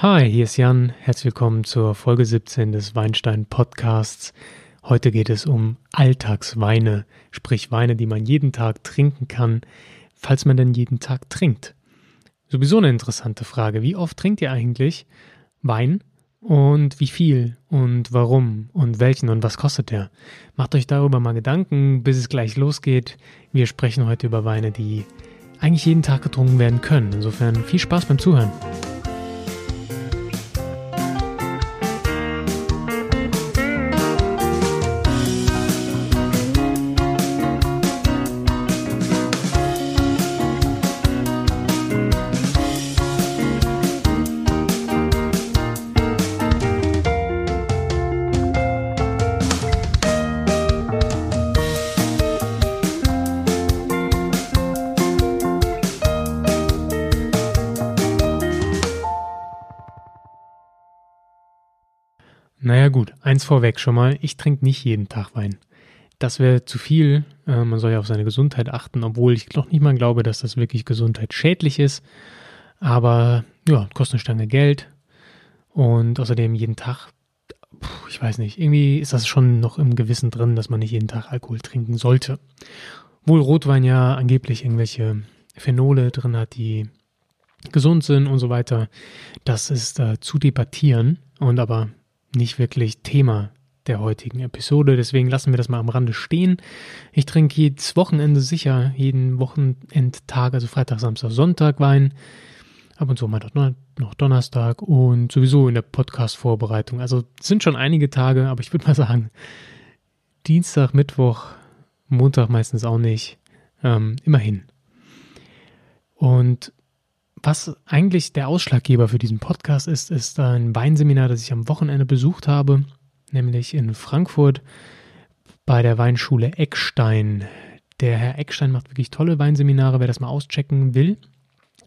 Hi, hier ist Jan. Herzlich willkommen zur Folge 17 des Weinstein-Podcasts. Heute geht es um Alltagsweine, sprich Weine, die man jeden Tag trinken kann, falls man denn jeden Tag trinkt. Sowieso eine interessante Frage. Wie oft trinkt ihr eigentlich Wein und wie viel und warum und welchen und was kostet der? Macht euch darüber mal Gedanken, bis es gleich losgeht. Wir sprechen heute über Weine, die eigentlich jeden Tag getrunken werden können. Insofern viel Spaß beim Zuhören. Naja gut, eins vorweg schon mal, ich trinke nicht jeden Tag Wein. Das wäre zu viel, man soll ja auf seine Gesundheit achten, obwohl ich noch nicht mal glaube, dass das wirklich gesundheitsschädlich ist. Aber ja, kostet eine Stange Geld und außerdem jeden Tag, ich weiß nicht, irgendwie ist das schon noch im Gewissen drin, dass man nicht jeden Tag Alkohol trinken sollte. Obwohl Rotwein ja angeblich irgendwelche Phenole drin hat, die gesund sind und so weiter. Das ist zu debattieren und aber nicht wirklich Thema der heutigen Episode, deswegen lassen wir das mal am Rande stehen. Ich trinke jedes Wochenende sicher, jeden Wochenendtag, also Freitag, Samstag, Sonntag Wein, ab und zu mal noch Donnerstag und sowieso in der Podcast-Vorbereitung. Also es sind schon einige Tage, aber ich würde mal sagen, Dienstag, Mittwoch, Montag meistens auch nicht, immerhin. Und was eigentlich der Ausschlaggeber für diesen Podcast ist, ist ein Weinseminar, das ich am Wochenende besucht habe, nämlich in Frankfurt bei der Weinschule Eckstein. Der Herr Eckstein macht wirklich tolle Weinseminare. Wer das mal auschecken will,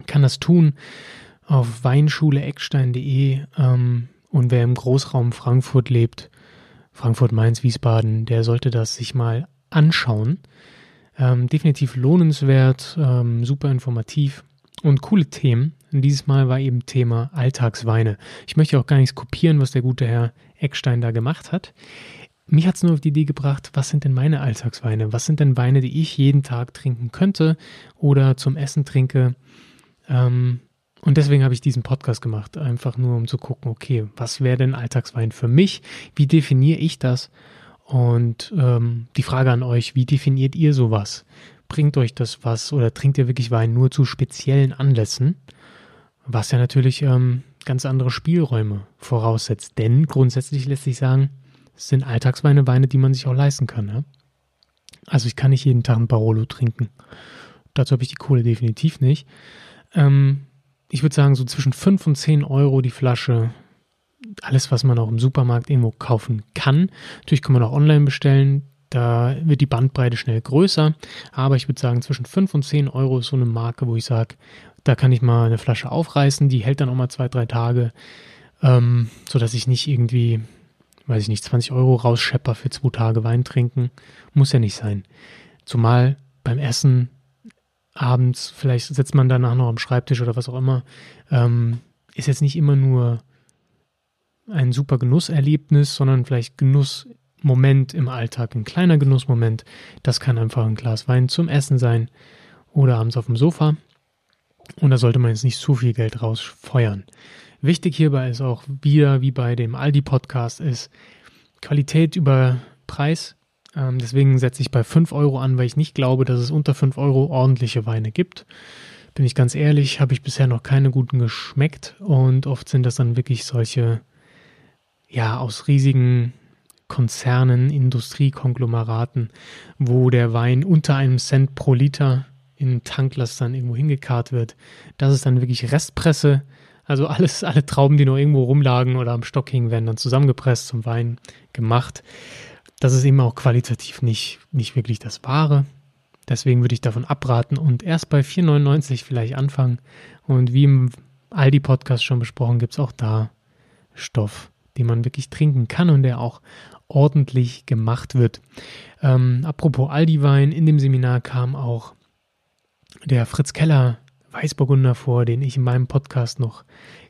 kann das tun auf weinschuleeckstein.de. Und wer im Großraum Frankfurt lebt, Frankfurt, Mainz, Wiesbaden, der sollte das sich mal anschauen. Definitiv lohnenswert, super informativ. Und coole Themen. Und dieses Mal war eben Thema Alltagsweine. Ich möchte auch gar nichts kopieren, was der gute Herr Eckstein da gemacht hat. Mich hat es nur auf die Idee gebracht, was sind denn meine Alltagsweine? Was sind denn Weine, die ich jeden Tag trinken könnte oder zum Essen trinke? Und deswegen habe ich diesen Podcast gemacht, einfach nur um zu gucken, okay, was wäre denn Alltagswein für mich? Wie definiere ich das? Und die Frage an euch, wie definiert ihr sowas? Bringt euch das was oder trinkt ihr wirklich Wein nur zu speziellen Anlässen, was ja natürlich ganz andere Spielräume voraussetzt. Denn grundsätzlich lässt sich sagen, es sind Alltagsweine Weine, die man sich auch leisten kann. Ja? Also ich kann nicht jeden Tag ein Barolo trinken. Dazu habe ich die Kohle definitiv nicht. Ich würde sagen, so zwischen 5 und 10 Euro die Flasche. Alles, was man auch im Supermarkt irgendwo kaufen kann. Natürlich kann man auch online bestellen. Da wird die Bandbreite schnell größer, aber ich würde sagen, zwischen 5 und 10 Euro ist so eine Marke, wo ich sage, da kann ich mal eine Flasche aufreißen, die hält dann auch mal 2-3 Tage, sodass ich nicht irgendwie, weiß ich nicht, 20 Euro rausschepper für 2 Tage Wein trinken. Muss ja nicht sein. Zumal beim Essen abends, vielleicht sitzt man danach noch am Schreibtisch oder was auch immer, ist jetzt nicht immer nur ein super Genusserlebnis, sondern vielleicht Genussmoment im Alltag, ein kleiner Genussmoment, das kann einfach ein Glas Wein zum Essen sein oder abends auf dem Sofa und da sollte man jetzt nicht zu viel Geld rausfeuern. Wichtig hierbei ist auch wieder, wie bei dem Aldi-Podcast, ist Qualität über Preis, deswegen setze ich bei 5 Euro an, weil ich nicht glaube, dass es unter 5 Euro ordentliche Weine gibt. Bin ich ganz ehrlich, habe ich bisher noch keine guten geschmeckt und oft sind das dann wirklich solche, ja, aus riesigen Konzernen, Industriekonglomeraten, wo der Wein unter einem Cent pro Liter in Tanklastern irgendwo hingekarrt wird. Das ist dann wirklich Restpresse. Also alle Trauben, die noch irgendwo rumlagen oder am Stock hingen, werden dann zusammengepresst, zum Wein gemacht. Das ist eben auch qualitativ nicht wirklich das Wahre. Deswegen würde ich davon abraten und erst bei 4,99 vielleicht anfangen. Und wie im Aldi-Podcast schon besprochen, gibt es auch da Stoff, den man wirklich trinken kann und der auch ordentlich gemacht wird. Apropos Aldi-Wein, in dem Seminar kam auch der Fritz Keller Weißburgunder vor, den ich in meinem Podcast noch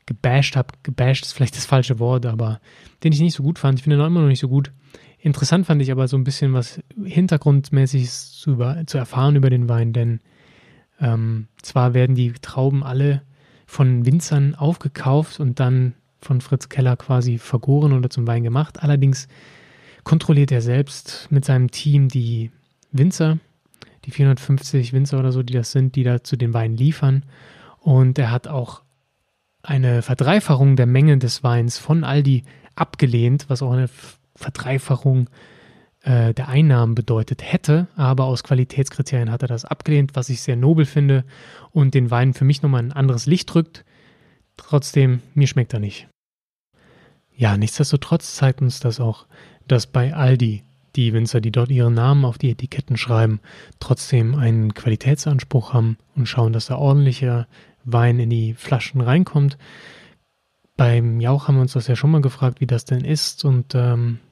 gebasht habe. Gebasht ist vielleicht das falsche Wort, aber den ich nicht so gut fand. Ich finde ihn auch immer noch nicht so gut. Interessant fand ich aber so ein bisschen was Hintergrundmäßiges zu erfahren über den Wein, denn zwar werden die Trauben alle von Winzern aufgekauft und dann von Fritz Keller quasi vergoren oder zum Wein gemacht. Allerdings kontrolliert er selbst mit seinem Team die Winzer, die 450 Winzer oder so, die das sind, die da zu den Weinen liefern. Und er hat auch eine Verdreifachung der Menge des Weins von Aldi abgelehnt, was auch eine Verdreifachung der Einnahmen bedeutet hätte. Aber aus Qualitätskriterien hat er das abgelehnt, was ich sehr nobel finde und den Wein für mich nochmal ein anderes Licht drückt. Trotzdem, mir schmeckt er nicht. Ja, nichtsdestotrotz zeigt uns das auch, dass bei Aldi die Winzer, die dort ihren Namen auf die Etiketten schreiben, trotzdem einen Qualitätsanspruch haben und schauen, dass da ordentlicher Wein in die Flaschen reinkommt. Beim Jauch haben wir uns das ja schon mal gefragt, wie das denn ist, und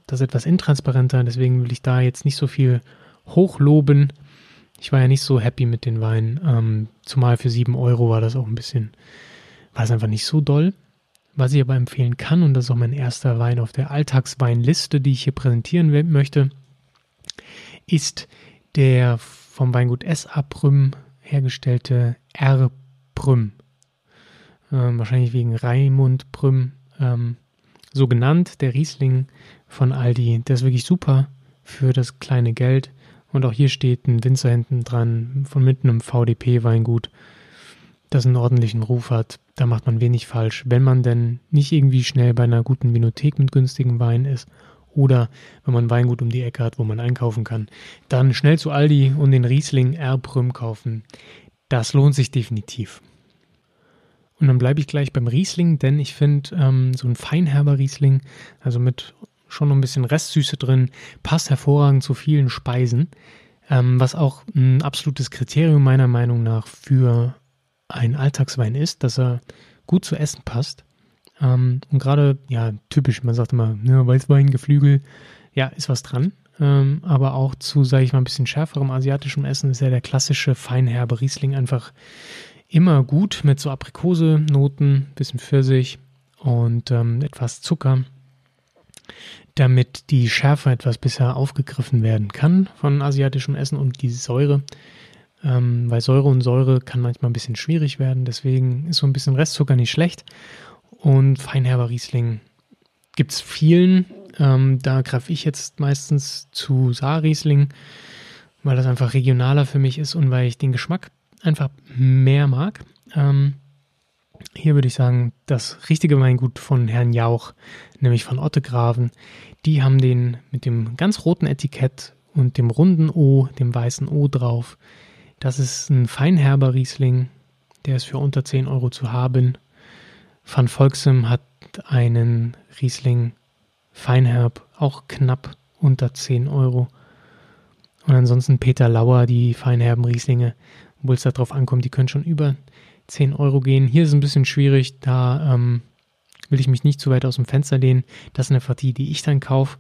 das ist etwas intransparenter, deswegen will ich da jetzt nicht so viel hochloben. Ich war ja nicht so happy mit den Weinen, zumal für 7 € war das auch ein bisschen, war es einfach nicht so doll. Was ich aber empfehlen kann, und das ist auch mein erster Wein auf der Alltagsweinliste, die ich hier präsentieren möchte, ist der vom Weingut S.A. Prüm hergestellte R. Prüm. Wahrscheinlich wegen Raimund Prüm so genannt. Der Riesling von Aldi, der ist wirklich super für das kleine Geld. Und auch hier steht ein Winzer hinten dran, von mitten im VDP-Weingut, das einen ordentlichen Ruf hat. Da macht man wenig falsch, wenn man denn nicht irgendwie schnell bei einer guten Winothek mit günstigem Wein ist oder wenn man Weingut um die Ecke hat, wo man einkaufen kann, dann schnell zu Aldi und den Riesling R. Prüm kaufen. Das lohnt sich definitiv. Und dann bleibe ich gleich beim Riesling, denn ich finde, so ein feinherber Riesling, also mit schon noch ein bisschen Restsüße drin, passt hervorragend zu vielen Speisen, was auch ein absolutes Kriterium meiner Meinung nach für ein Alltagswein ist, dass er gut zu essen passt. Und gerade, ja, typisch, man sagt immer, ne, Weißwein, Geflügel, ja, ist was dran. Aber auch zu, sage ich mal, ein bisschen schärferem asiatischem Essen ist ja der klassische feinherbe Riesling einfach immer gut mit so Aprikose-Noten, bisschen Pfirsich und etwas Zucker, damit die Schärfe etwas besser aufgegriffen werden kann von asiatischem Essen und die Säure. Weil Säure und Säure kann manchmal ein bisschen schwierig werden, deswegen ist so ein bisschen Restzucker nicht schlecht. Und feinherber Riesling gibt es vielen. Da greife ich jetzt meistens zu Saar Riesling, weil das einfach regionaler für mich ist und weil ich den Geschmack einfach mehr mag. Hier würde ich sagen, das richtige Weingut von Herrn Jauch, nämlich von Otto Graven, die haben den mit dem ganz roten Etikett und dem runden O, dem weißen O drauf. Das ist ein feinherber Riesling, der ist für unter 10 € zu haben. Van Volxem hat einen Riesling feinherb, auch knapp unter 10 €. Und ansonsten Peter Lauer, die feinherben Rieslinge, obwohl es darauf ankommt, die können schon über 10 € gehen. Hier ist es ein bisschen schwierig, da will ich mich nicht zu weit aus dem Fenster lehnen. Das ist eine Partie, die ich dann kaufe.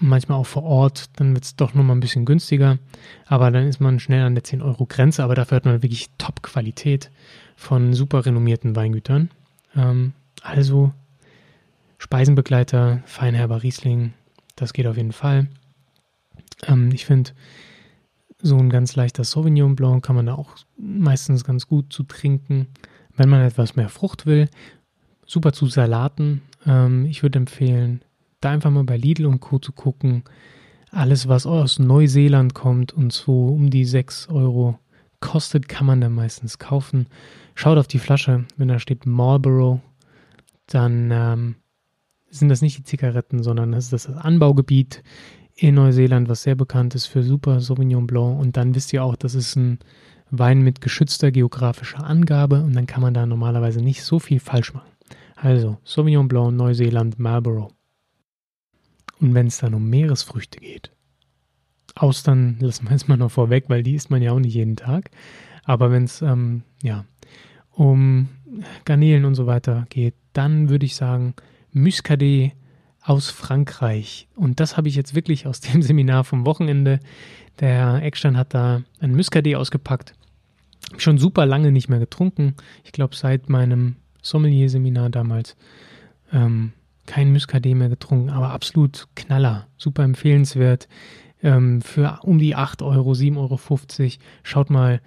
Manchmal auch vor Ort, dann wird es doch nochmal ein bisschen günstiger, aber dann ist man schnell an der 10-Euro-Grenze, aber dafür hat man wirklich Top-Qualität von super renommierten Weingütern. Also Speisenbegleiter, feinherber Riesling, das geht auf jeden Fall. Ich finde, so ein ganz leichter Sauvignon Blanc kann man da auch meistens ganz gut zu trinken, wenn man etwas mehr Frucht will. Super zu Salaten. Ich würde empfehlen, da einfach mal bei Lidl und Co. zu gucken. Alles, was aus Neuseeland kommt und so um die 6 € kostet, kann man dann meistens kaufen. Schaut auf die Flasche, wenn da steht Marlborough, dann sind das nicht die Zigaretten, sondern das ist das Anbaugebiet in Neuseeland, was sehr bekannt ist für super Sauvignon Blanc. Und dann wisst ihr auch, das ist ein Wein mit geschützter geografischer Angabe und dann kann man da normalerweise nicht so viel falsch machen. Also Sauvignon Blanc, Neuseeland, Marlborough. Und wenn es dann um Meeresfrüchte geht, Austern lassen wir jetzt mal noch vorweg, weil die isst man ja auch nicht jeden Tag. Aber wenn es um Garnelen und so weiter geht, dann würde ich sagen Muscadet aus Frankreich. Und das habe ich jetzt wirklich aus dem Seminar vom Wochenende. Der Herr Eckstein hat da ein Muscadet ausgepackt schon super lange nicht mehr getrunken. Ich glaube, seit meinem Sommelier-Seminar damals kein Muscadet mehr getrunken, aber absolut Knaller, super empfehlenswert. Für um die 8 Euro, 7,50 Euro. Schaut mal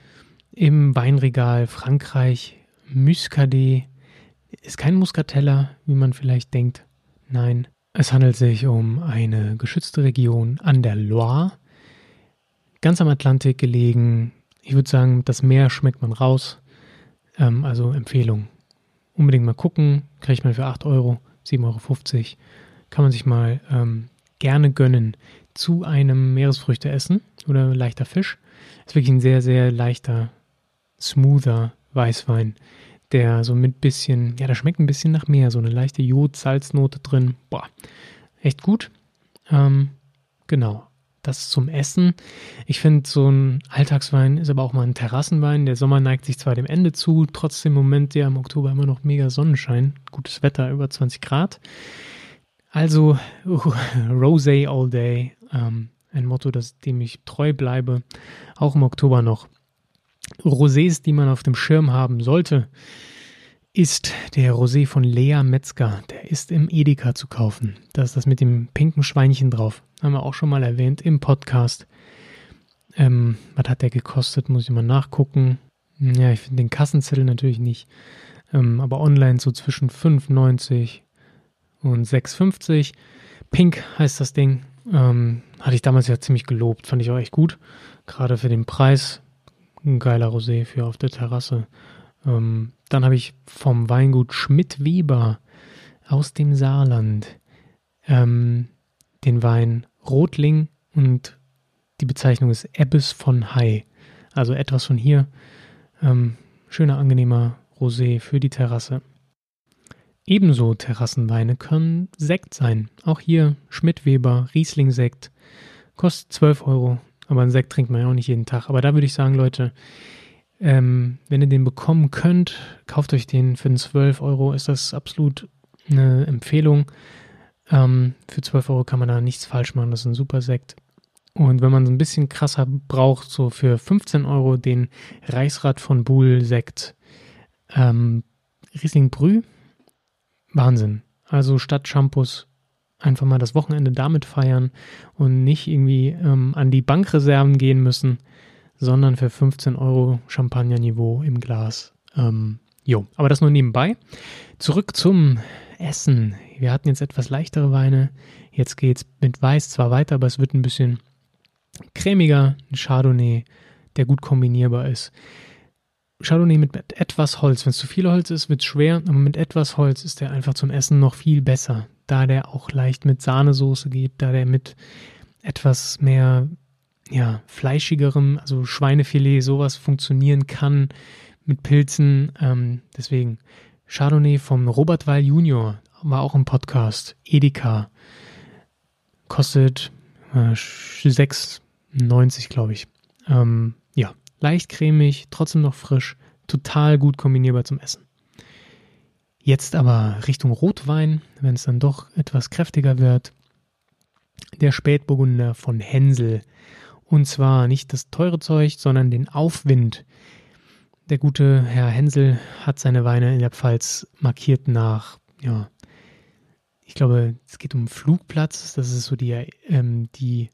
im Weinregal Frankreich, Muscadet. Ist kein Muscatella, wie man vielleicht denkt. Nein, es handelt sich um eine geschützte Region an der Loire, ganz am Atlantik gelegen. Ich würde sagen, das Meer schmeckt man raus. Also Empfehlung. Unbedingt mal gucken. Kriegt man für 8 Euro, 7,50 Euro. Kann man sich mal gerne gönnen zu einem Meeresfrüchteessen oder leichter Fisch. Ist wirklich ein sehr, sehr leichter, smoother Weißwein, der so mit bisschen, ja, der schmeckt ein bisschen nach Meer. So eine leichte Jod-Salznote drin. Boah, echt gut. Genau. Das zum Essen. Ich finde, so ein Alltagswein ist aber auch mal ein Terrassenwein. Der Sommer neigt sich zwar dem Ende zu, trotzdem im Moment ja im Oktober immer noch mega Sonnenschein. Gutes Wetter, über 20 Grad. Also Rosé all day. Ein Motto, dem ich treu bleibe, auch im Oktober noch. Rosés, die man auf dem Schirm haben sollte, ist der Rosé von Lea Metzger. Der ist im Edeka zu kaufen. Das ist das mit dem pinken Schweinchen drauf. Haben wir auch schon mal erwähnt im Podcast. Was hat der gekostet? Muss ich mal nachgucken. Ja, ich finde den Kassenzettel natürlich nicht. Aber online so zwischen 5,90 und 6,50. Pink heißt das Ding. Hatte ich damals ja ziemlich gelobt. Fand ich auch echt gut. Gerade für den Preis. Ein geiler Rosé für auf der Terrasse. Dann habe ich vom Weingut Schmidt-Weber aus dem Saarland den Wein Rotling und die Bezeichnung ist Ebbes von Hai. Also etwas von hier. Schöner, angenehmer Rosé für die Terrasse. Ebenso Terrassenweine können Sekt sein. Auch hier Schmidt-Weber, Riesling-Sekt. Kostet 12 Euro. Aber einen Sekt trinkt man ja auch nicht jeden Tag. Aber da würde ich sagen, Leute, wenn ihr den bekommen könnt, kauft euch den für 12 Euro, ist das absolut eine Empfehlung. Für 12 Euro kann man da nichts falsch machen, das ist ein super Sekt. Und wenn man so ein bisschen krasser braucht, so für 15 Euro den Reichsrat von Buhl Sekt Riesling Brü, Wahnsinn. Also statt Shampoos einfach mal das Wochenende damit feiern und nicht irgendwie an die Bankreserven gehen müssen, sondern für 15 Euro Champagner-Niveau im Glas. Aber das nur nebenbei. Zurück zum Essen. Wir hatten jetzt etwas leichtere Weine. Jetzt geht's mit Weiß zwar weiter, aber es wird ein bisschen cremiger. Ein Chardonnay, der gut kombinierbar ist. Chardonnay mit etwas Holz. Wenn es zu viel Holz ist, wird es schwer. Aber mit etwas Holz ist der einfach zum Essen noch viel besser. Da der auch leicht mit Sahnesoße geht, da der mit etwas mehr fleischigerem, also Schweinefilet, sowas funktionieren kann mit Pilzen. Deswegen Chardonnay vom Robert Weil Jr. war auch im Podcast. Edeka kostet 6,90, glaube ich. Leicht cremig, trotzdem noch frisch, total gut kombinierbar zum Essen. Jetzt aber Richtung Rotwein, wenn es dann doch etwas kräftiger wird. Der Spätburgunder von Hänsel. Und zwar nicht das teure Zeug, sondern den Aufwind. Der gute Herr Hänsel hat seine Weine in der Pfalz markiert nach, ich glaube, es geht um Flugplatz. Das ist so die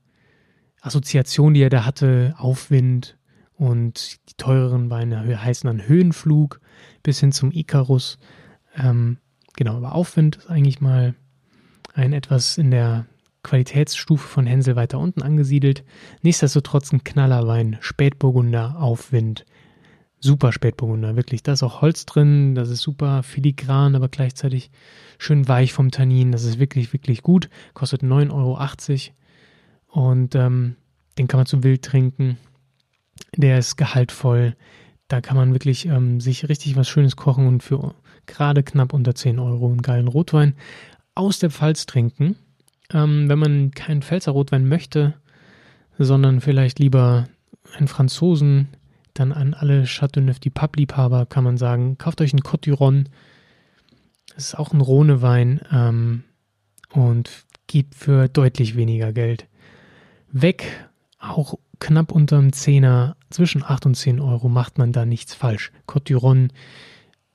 Assoziation, die er da hatte, Aufwind. Und die teureren Weine heißen dann Höhenflug bis hin zum Ikarus. Aber Aufwind ist eigentlich mal ein etwas in der Qualitätsstufe von Hänsel weiter unten angesiedelt. Nichtsdestotrotz ein Knallerwein, Spätburgunder, Aufwind, super Spätburgunder, wirklich, da ist auch Holz drin, das ist super filigran, aber gleichzeitig schön weich vom Tannin, das ist wirklich, wirklich gut, kostet 9,80 Euro und den kann man zu wild trinken, der ist gehaltvoll, da kann man wirklich sich richtig was Schönes kochen und für gerade knapp unter 10 Euro einen geilen Rotwein aus der Pfalz trinken. Wenn man keinen Pfälzer Rotwein möchte, sondern vielleicht lieber einen Franzosen, dann an alle Chateauneuf-du-Pape-Liebhaber kann man sagen, kauft euch einen Côtes du Rhône. Das ist auch ein Rhone-Wein und gibt für deutlich weniger Geld. Weg, auch knapp unterm Zehner, zwischen 8 und 10 Euro macht man da nichts falsch. Côtes du Rhône,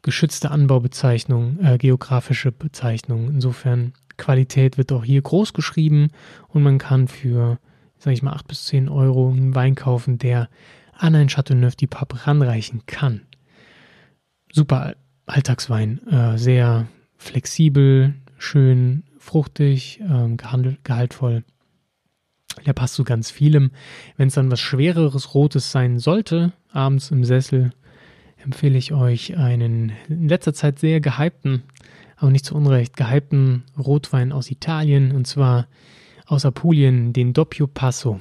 geschützte Anbaubezeichnung, geografische Bezeichnung. Insofern, Qualität wird auch hier groß geschrieben und man kann für, sage ich mal, 8 bis 10 Euro einen Wein kaufen, der an ein Chateauneuf-du-Pape ranreichen kann. Super Alltagswein, sehr flexibel, schön fruchtig, gehaltvoll. Der passt zu ganz vielem. Wenn es dann was schwereres Rotes sein sollte, abends im Sessel, empfehle ich euch einen in letzter Zeit sehr gehypten, aber nicht zu Unrecht gehypten Rotwein aus Italien, und zwar aus Apulien, den Doppio Passo.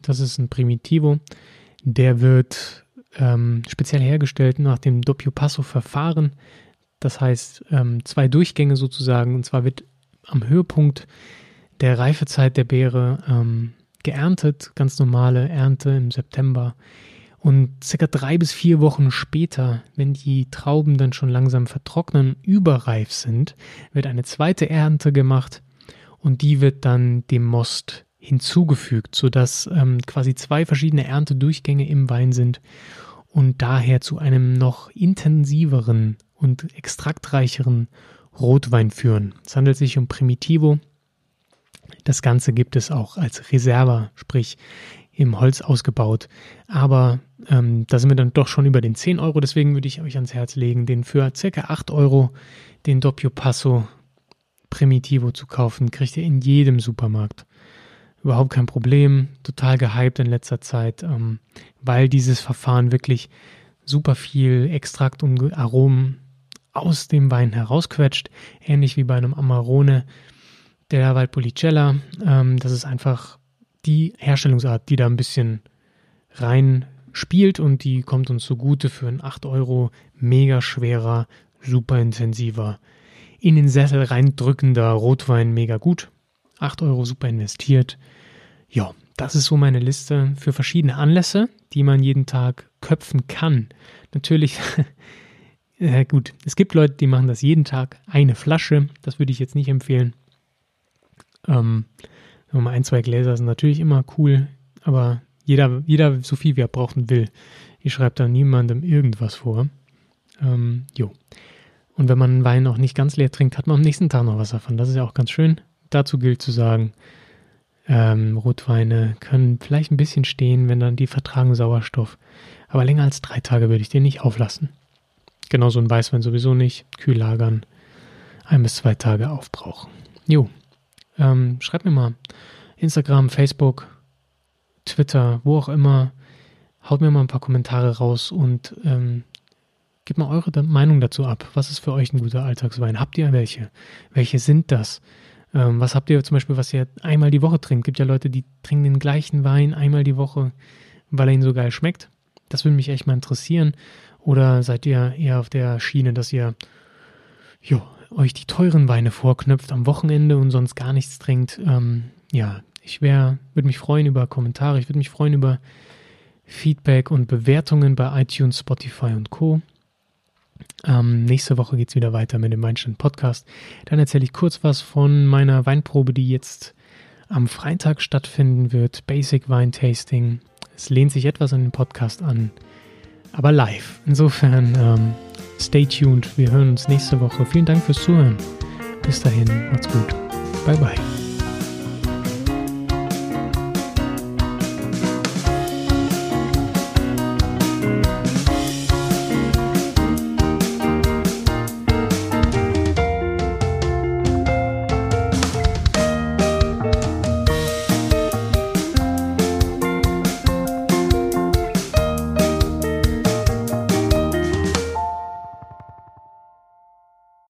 Das ist ein Primitivo. Der wird speziell hergestellt nach dem Doppio Passo Verfahren. Das heißt, zwei Durchgänge sozusagen. Und zwar wird am Höhepunkt der Reifezeit der Beere geerntet, ganz normale Ernte im September. Und circa 3 bis 4 Wochen später, wenn die Trauben dann schon langsam vertrocknen, überreif sind, wird eine zweite Ernte gemacht und die wird dann dem Most hinzugefügt, sodass quasi 2 verschiedene Erntedurchgänge im Wein sind und daher zu einem noch intensiveren und extraktreicheren Rotwein führen. Es handelt sich um Primitivo. Das Ganze gibt es auch als Reserva, sprich im Holz ausgebaut. Aber da sind wir dann doch schon über den 10 Euro. Deswegen würde ich euch ans Herz legen, den für ca. 8 Euro, den Doppio Passo Primitivo zu kaufen. Kriegt ihr in jedem Supermarkt. Überhaupt kein Problem. Total gehypt in letzter Zeit, weil dieses Verfahren wirklich super viel Extrakt und Aromen aus dem Wein herausquetscht. Ähnlich wie bei einem Amarone della Valpolicella. Das ist einfach die Herstellungsart, die da ein bisschen rein spielt und die kommt uns zugute für einen 8 Euro mega schwerer, super intensiver, in den Sessel reindrückender Rotwein, mega gut. 8 Euro super investiert. Ja, das ist so meine Liste für verschiedene Anlässe, die man jeden Tag köpfen kann. Natürlich, gut, es gibt Leute, die machen das jeden Tag, eine Flasche, das würde ich jetzt nicht empfehlen. Mal 1, 2 Gläser sind natürlich immer cool, aber jeder so viel wie er brauchen will. Ich schreibe da niemandem irgendwas vor. Und wenn man Wein auch nicht ganz leer trinkt, hat man am nächsten Tag noch was davon. Das ist ja auch ganz schön. Dazu gilt zu sagen, Rotweine können vielleicht ein bisschen stehen, wenn dann die vertragen Sauerstoff. Aber länger als 3 Tage würde ich den nicht auflassen. Genauso ein Weißwein sowieso nicht. Kühl lagern, 1 bis 2 Tage aufbrauchen. Jo. Schreibt mir mal, Instagram, Facebook, Twitter, wo auch immer, haut mir mal ein paar Kommentare raus und gebt mal eure Meinung dazu ab. Was ist für euch ein guter Alltagswein? Habt ihr welche? Welche sind das? Was habt ihr zum Beispiel, was ihr einmal die Woche trinkt? Gibt ja Leute, die trinken den gleichen Wein einmal die Woche, weil er ihnen so geil schmeckt. Das würde mich echt mal interessieren. Oder seid ihr eher auf der Schiene, dass ihr euch die teuren Weine vorknöpft am Wochenende und sonst gar nichts trinkt? Ich würde mich freuen über Kommentare, ich würde mich freuen über Feedback und Bewertungen bei iTunes, Spotify und Co. Nächste Woche geht es wieder weiter mit dem Weinstein-Podcast. Dann erzähle ich kurz was von meiner Weinprobe, die jetzt am Freitag stattfinden wird. Basic Wine Tasting. Es lehnt sich etwas an den Podcast an, aber live. Insofern, stay tuned, wir hören uns nächste Woche. Vielen Dank fürs Zuhören. Bis dahin, macht's gut. Bye, bye.